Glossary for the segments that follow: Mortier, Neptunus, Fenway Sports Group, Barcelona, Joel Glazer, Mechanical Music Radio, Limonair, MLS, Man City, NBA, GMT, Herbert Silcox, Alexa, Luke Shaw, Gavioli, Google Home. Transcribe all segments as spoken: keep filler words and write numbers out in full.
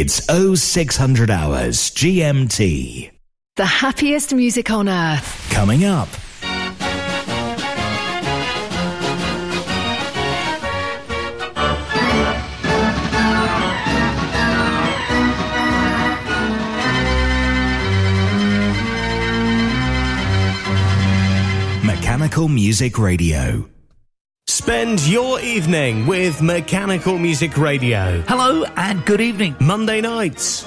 It's oh six hundred hours G M T. The happiest music on earth. Coming up. Mechanical Music Radio. Spend your evening with Mechanical Music Radio. Hello and good evening. Monday nights,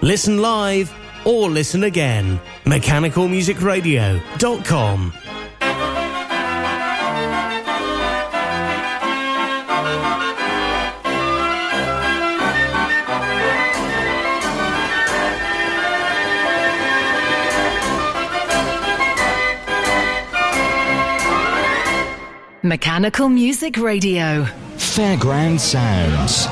Listen live or listen again. mechanical music radio dot com. Mechanical Music Radio. Fairground Sounds.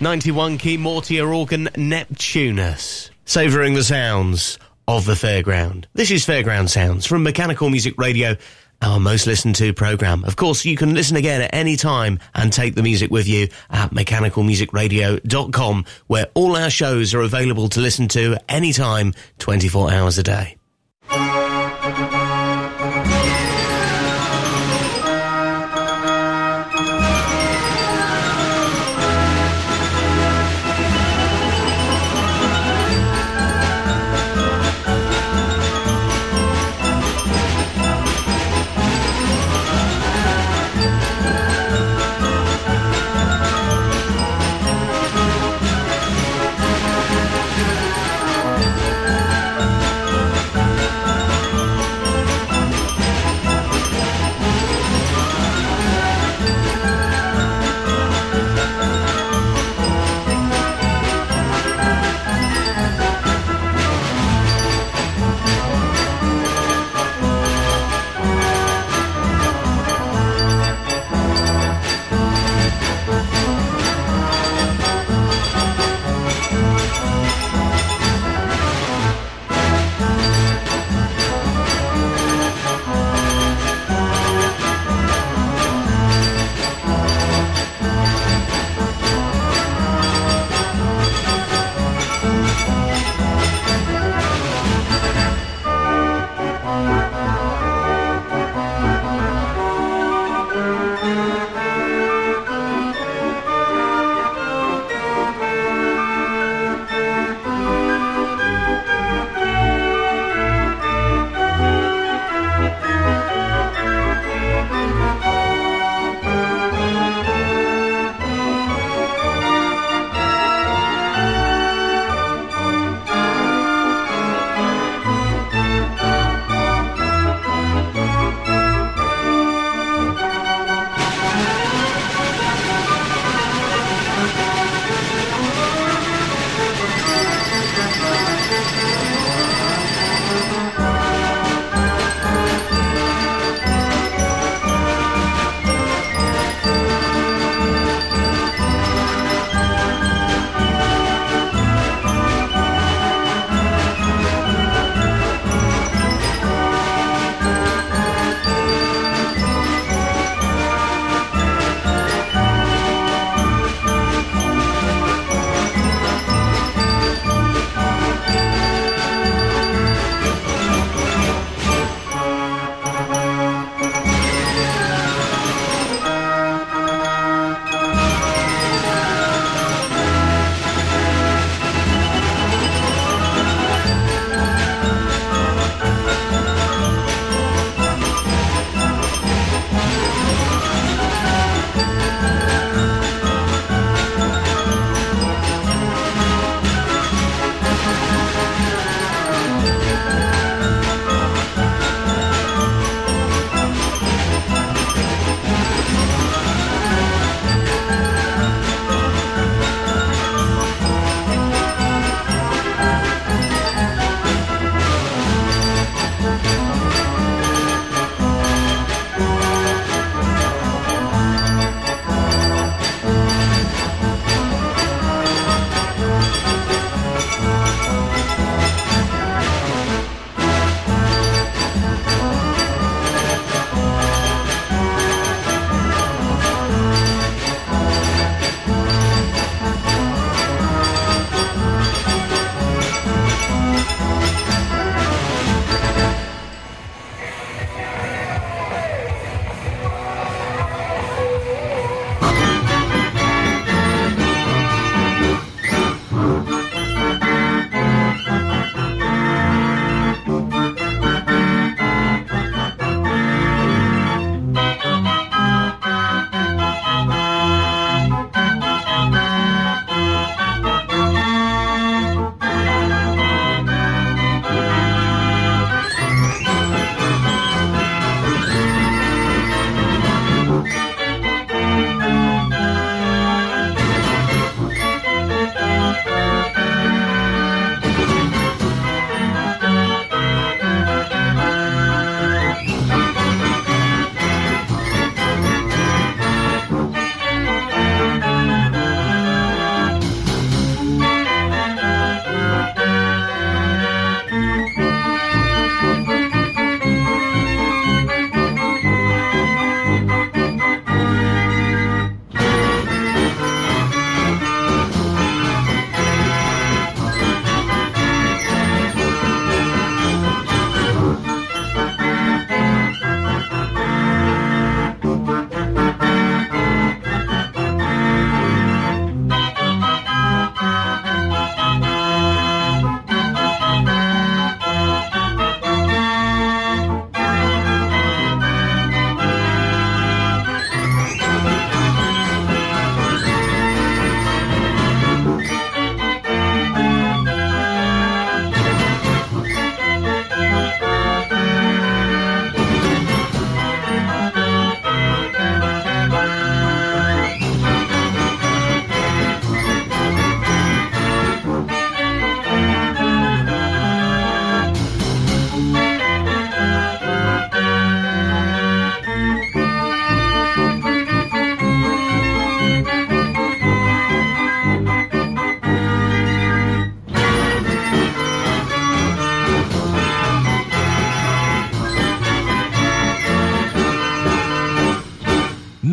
ninety-one key Mortier organ Neptunus, savouring the sounds of the fairground. This is Fairground Sounds from Mechanical Music Radio, our most listened to programme. Of course, you can listen again at any time and take the music with you at mechanical music radio dot com, where all our shows are available to listen to any time, twenty-four hours a day.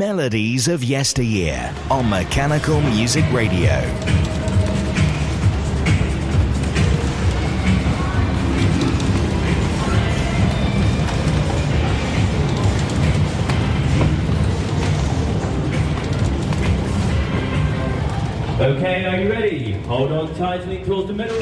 melodies of yesteryear on Mechanical Music Radio. Okay, are you ready? Hold on tightly towards the middle.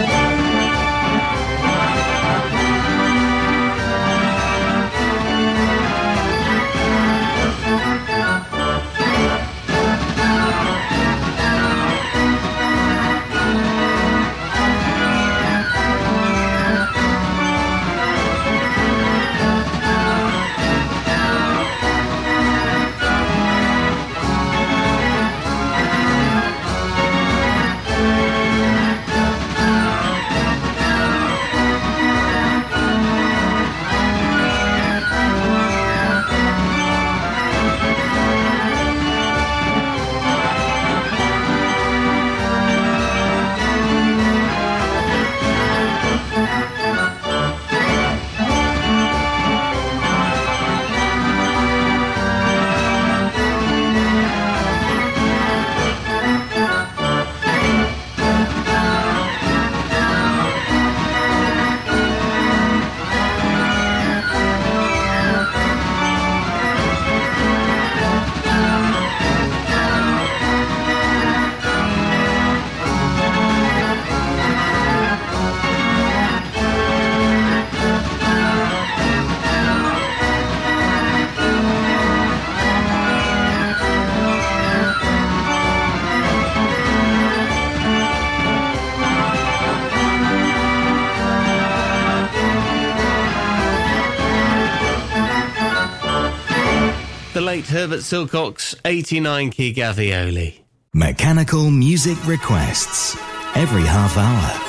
Herbert Silcox, eighty-nine key Gavioli. Mechanical music requests every half hour.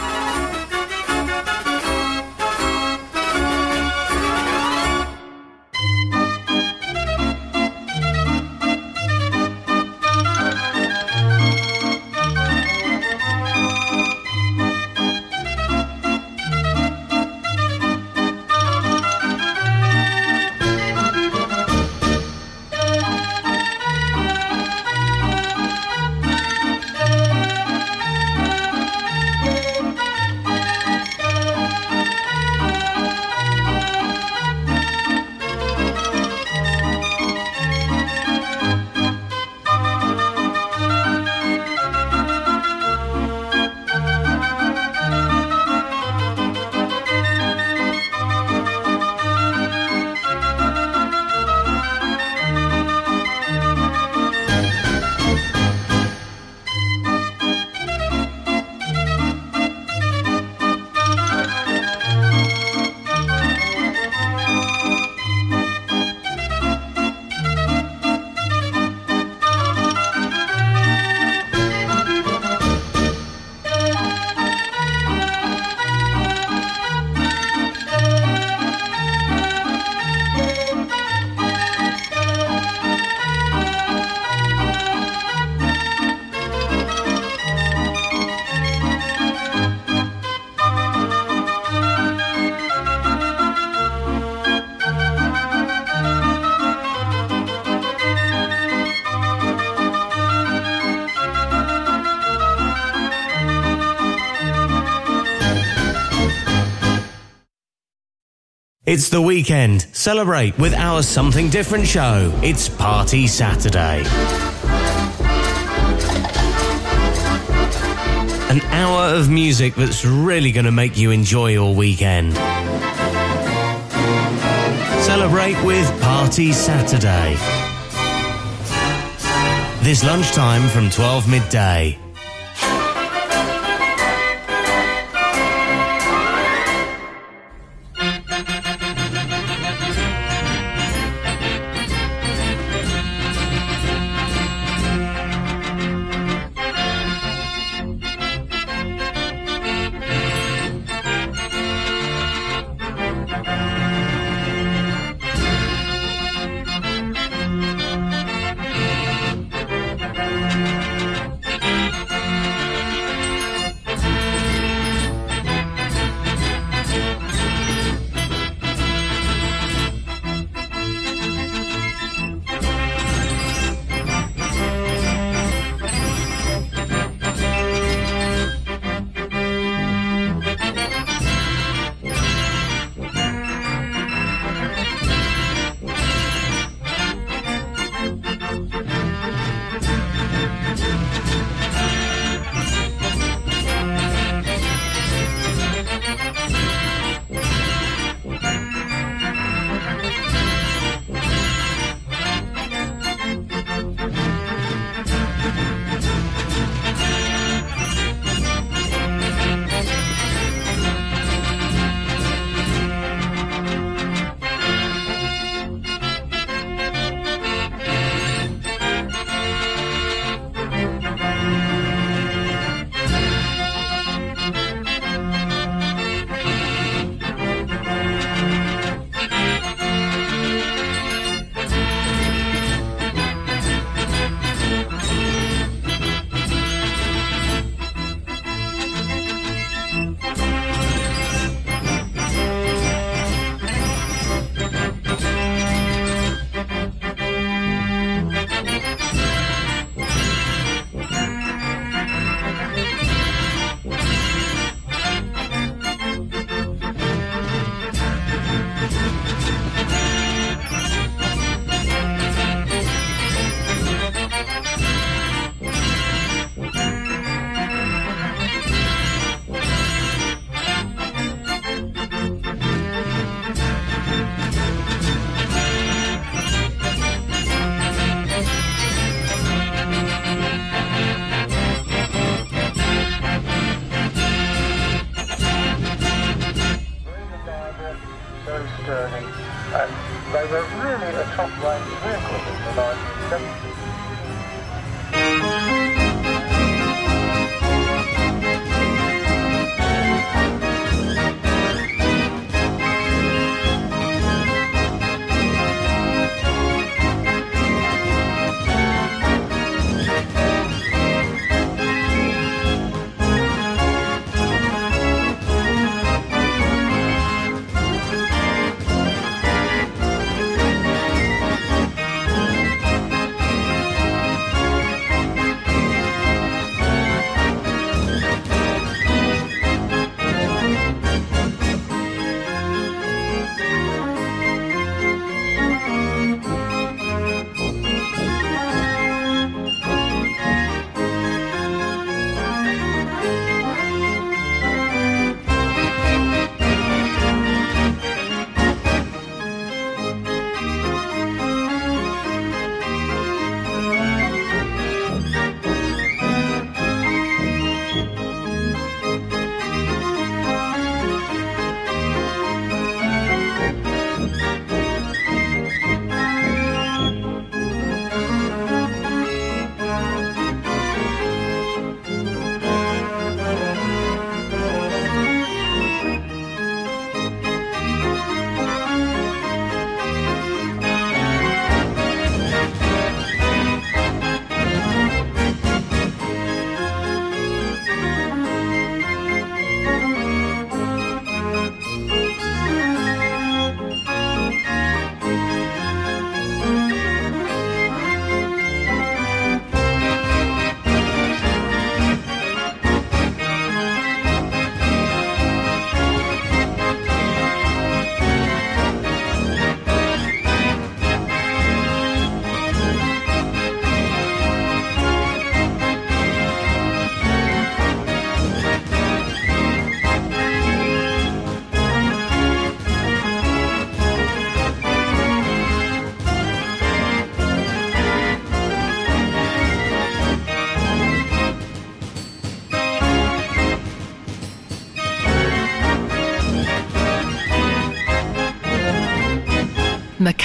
It's the weekend. Celebrate with our Something Different show. It's Party Saturday. An hour of music that's really going to make you enjoy your weekend. Celebrate with Party Saturday. This lunchtime from twelve midday. really a top-range vehicle in the nineteen seventies.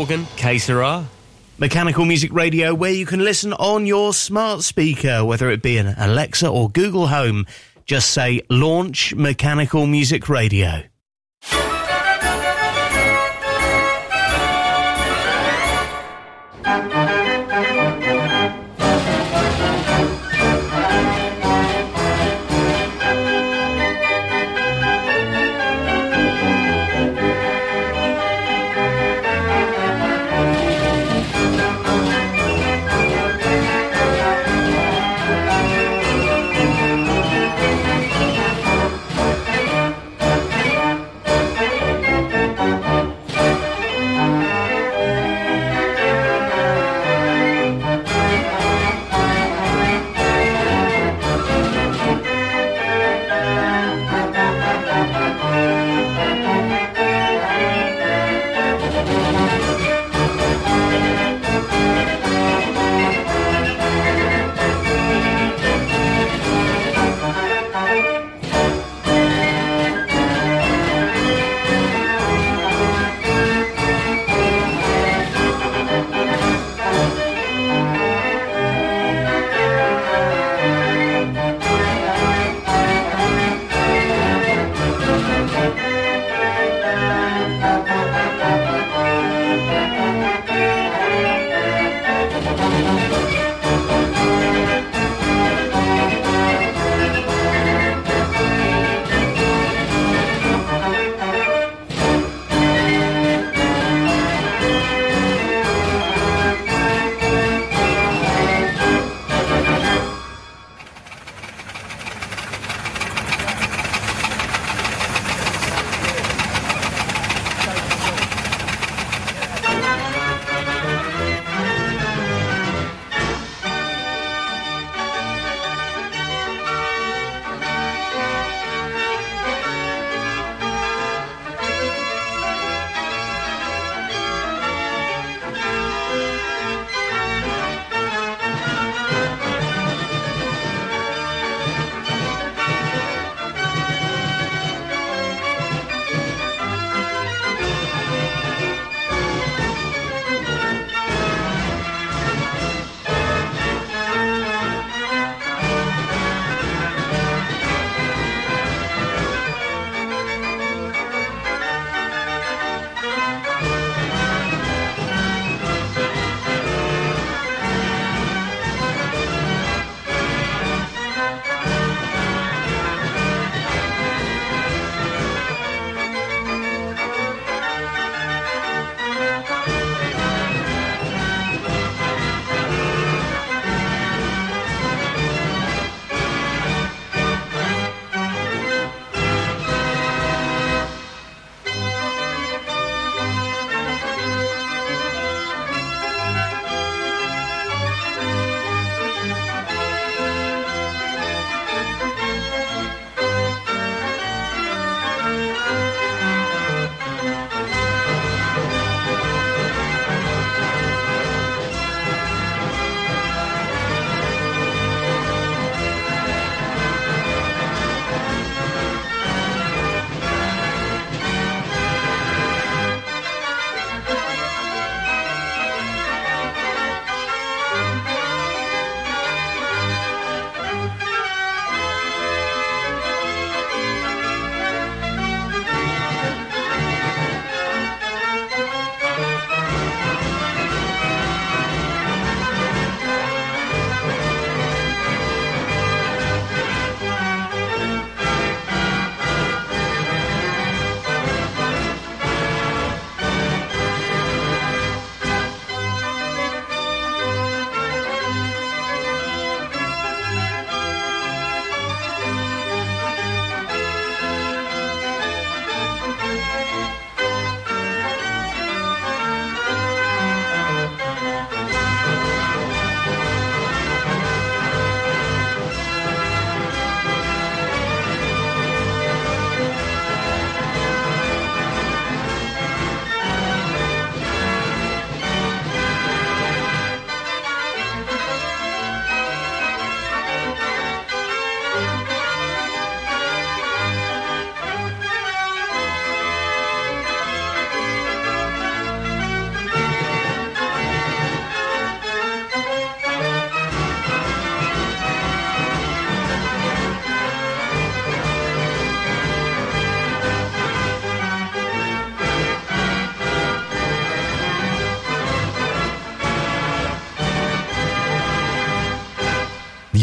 Organ, K Sarah. Mechanical Music Radio, where you can listen on your smart speaker, whether it be an Alexa or Google Home. Just say, launch Mechanical Music Radio.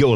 You're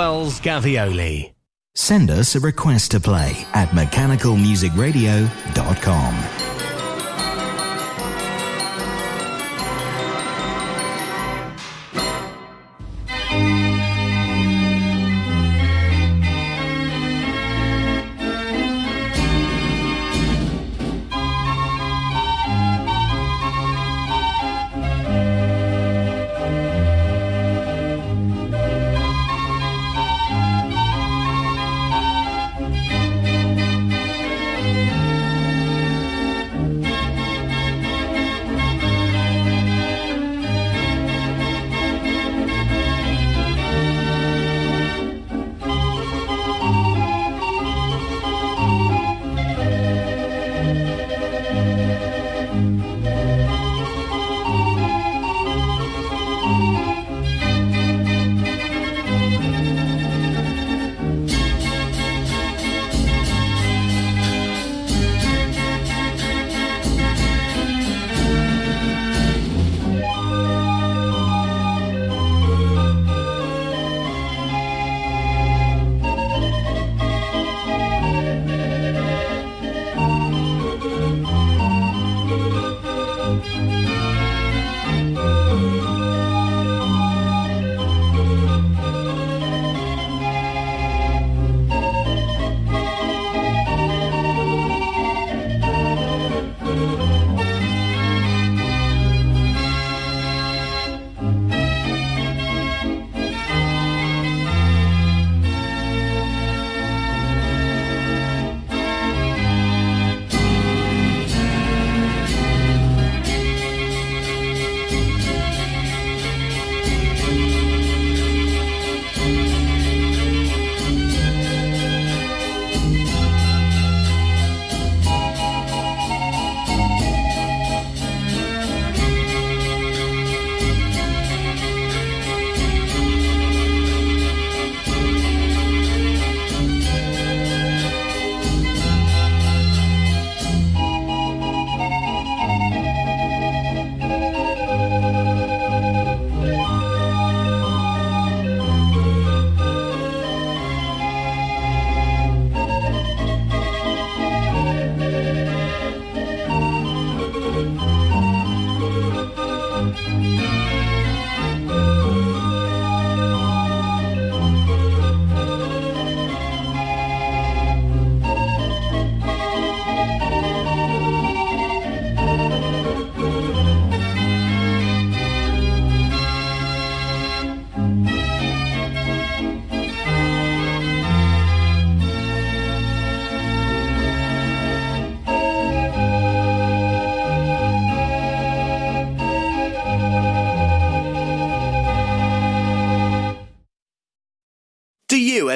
Wells Gavioli. Send us a request to play at mechanical music radio dot com.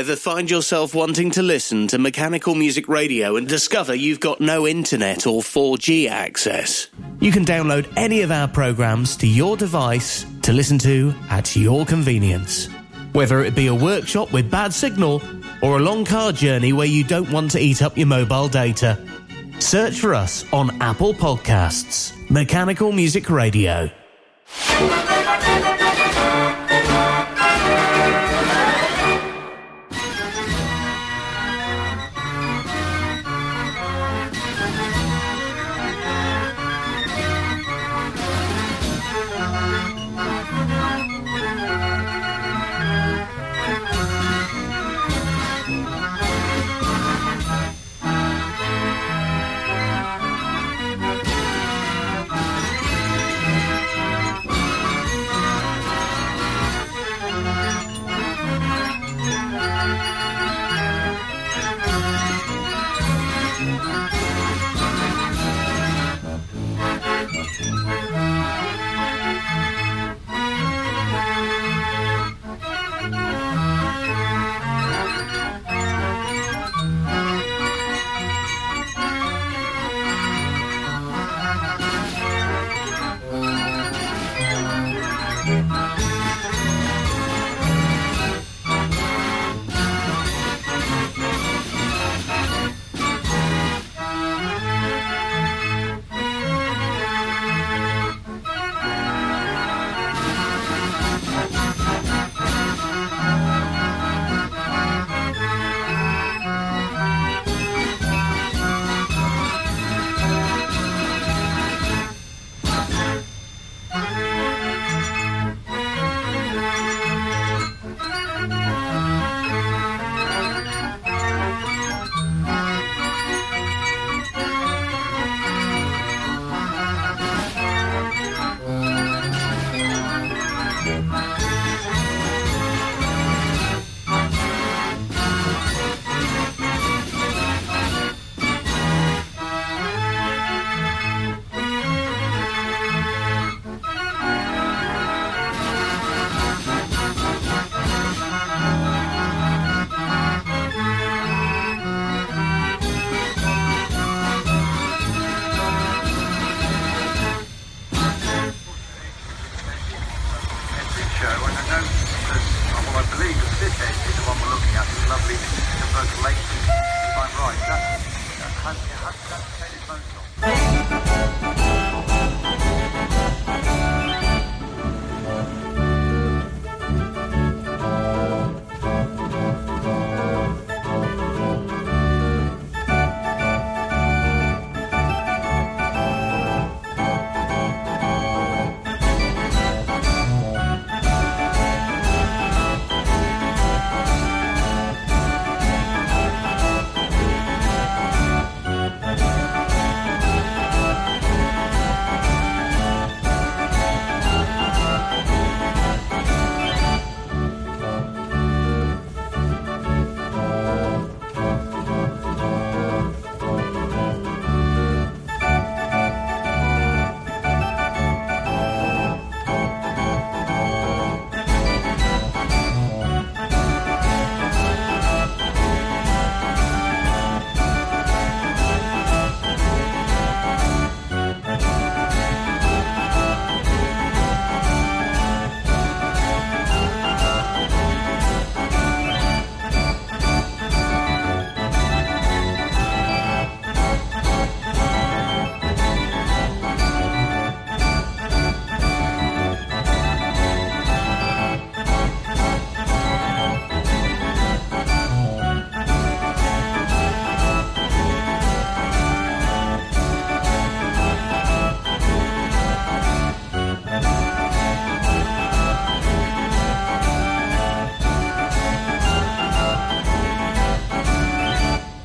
ever find yourself wanting to listen to Mechanical Music Radio and discover you've got no internet or four G access, you can download any of our programmes to your device to listen to at your convenience. Whether it be a workshop with bad signal or a long car journey where you don't want to eat up your mobile data, search for us on Apple Podcasts, Mechanical Music Radio.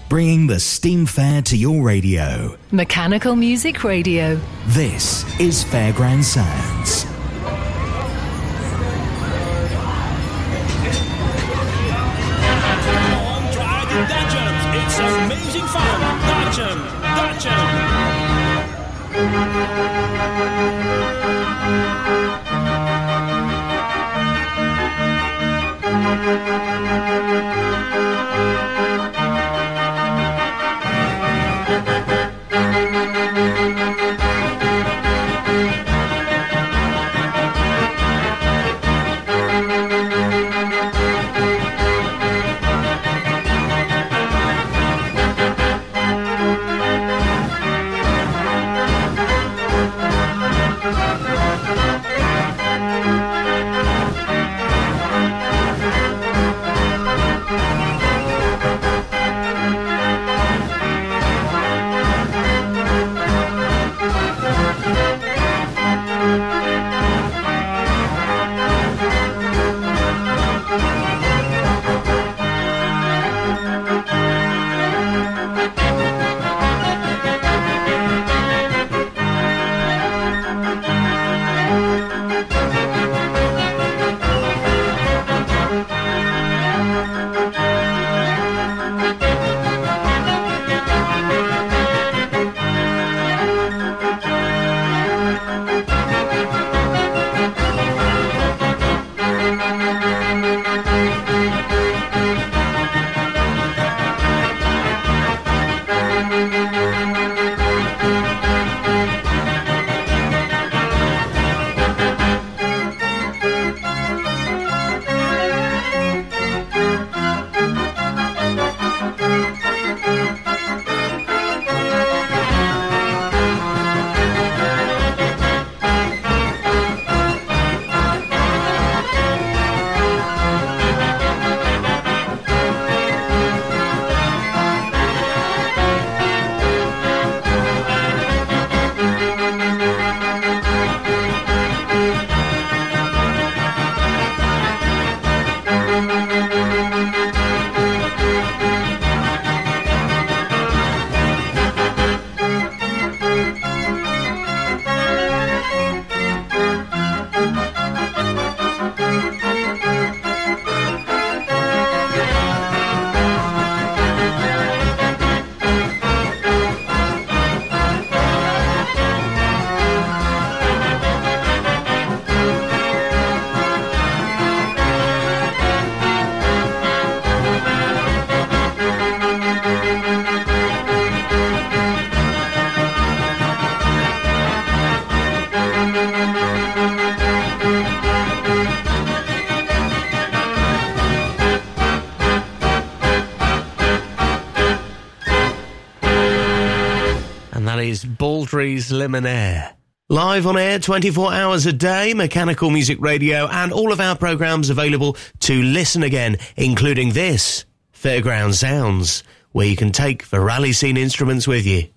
Bringing the steam fair to your radio. Mechanical Music Radio. This is Fairground Sounds. It's amazing fun. Dutcham, Dutcham. Limonair. Live on air twenty-four hours a day, Mechanical Music Radio, and all of our programmes available to listen again, including this, Fairground Sounds, where you can take the rally scene instruments with you.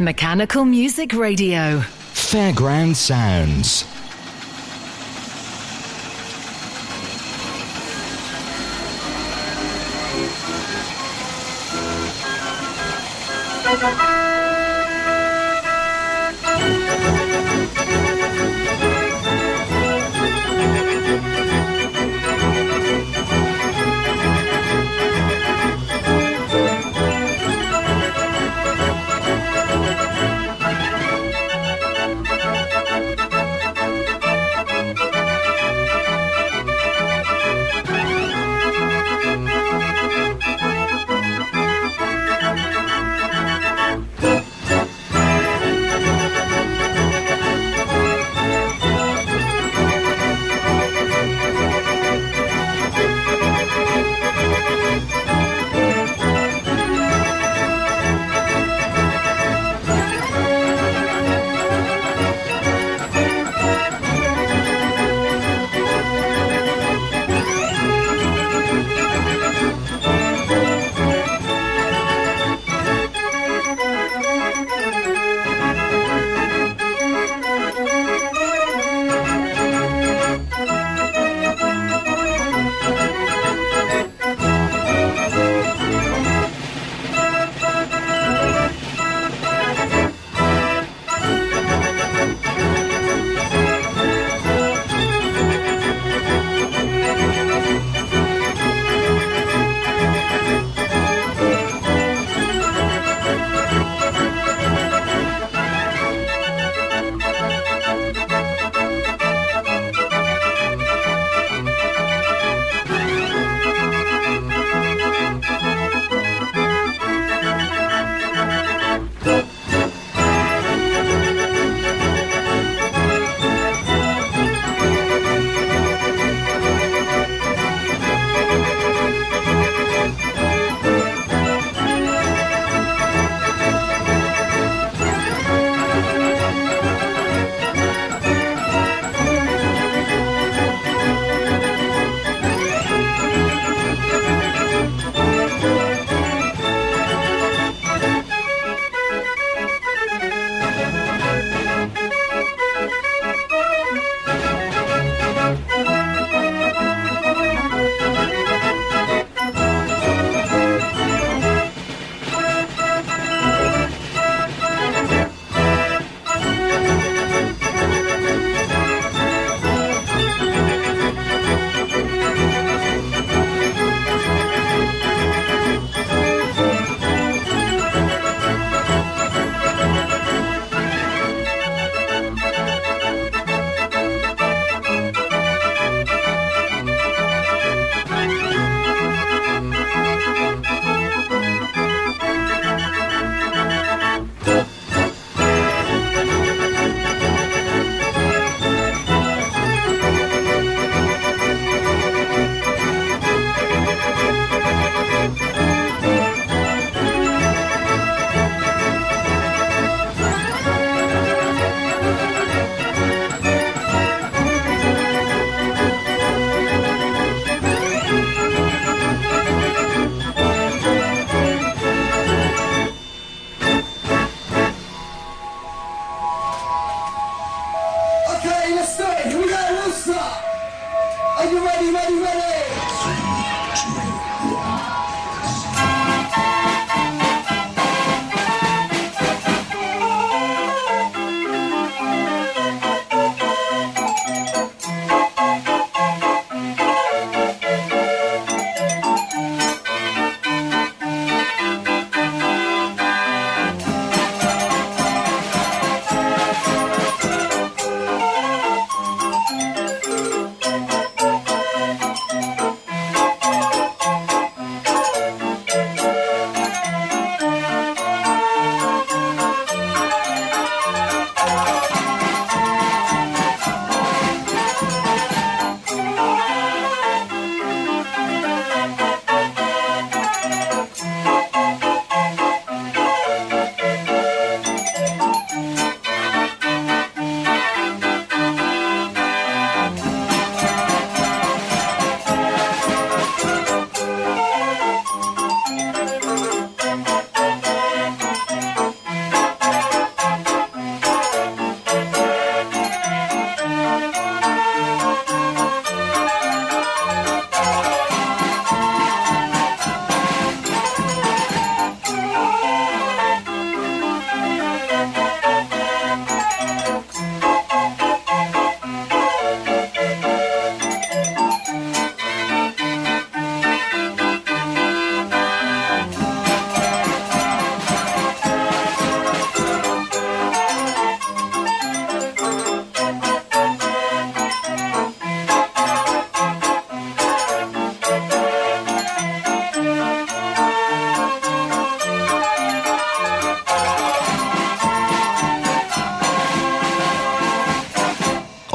Mechanical Music Radio. Fairground Sounds.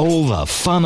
all the fun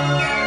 Thank you.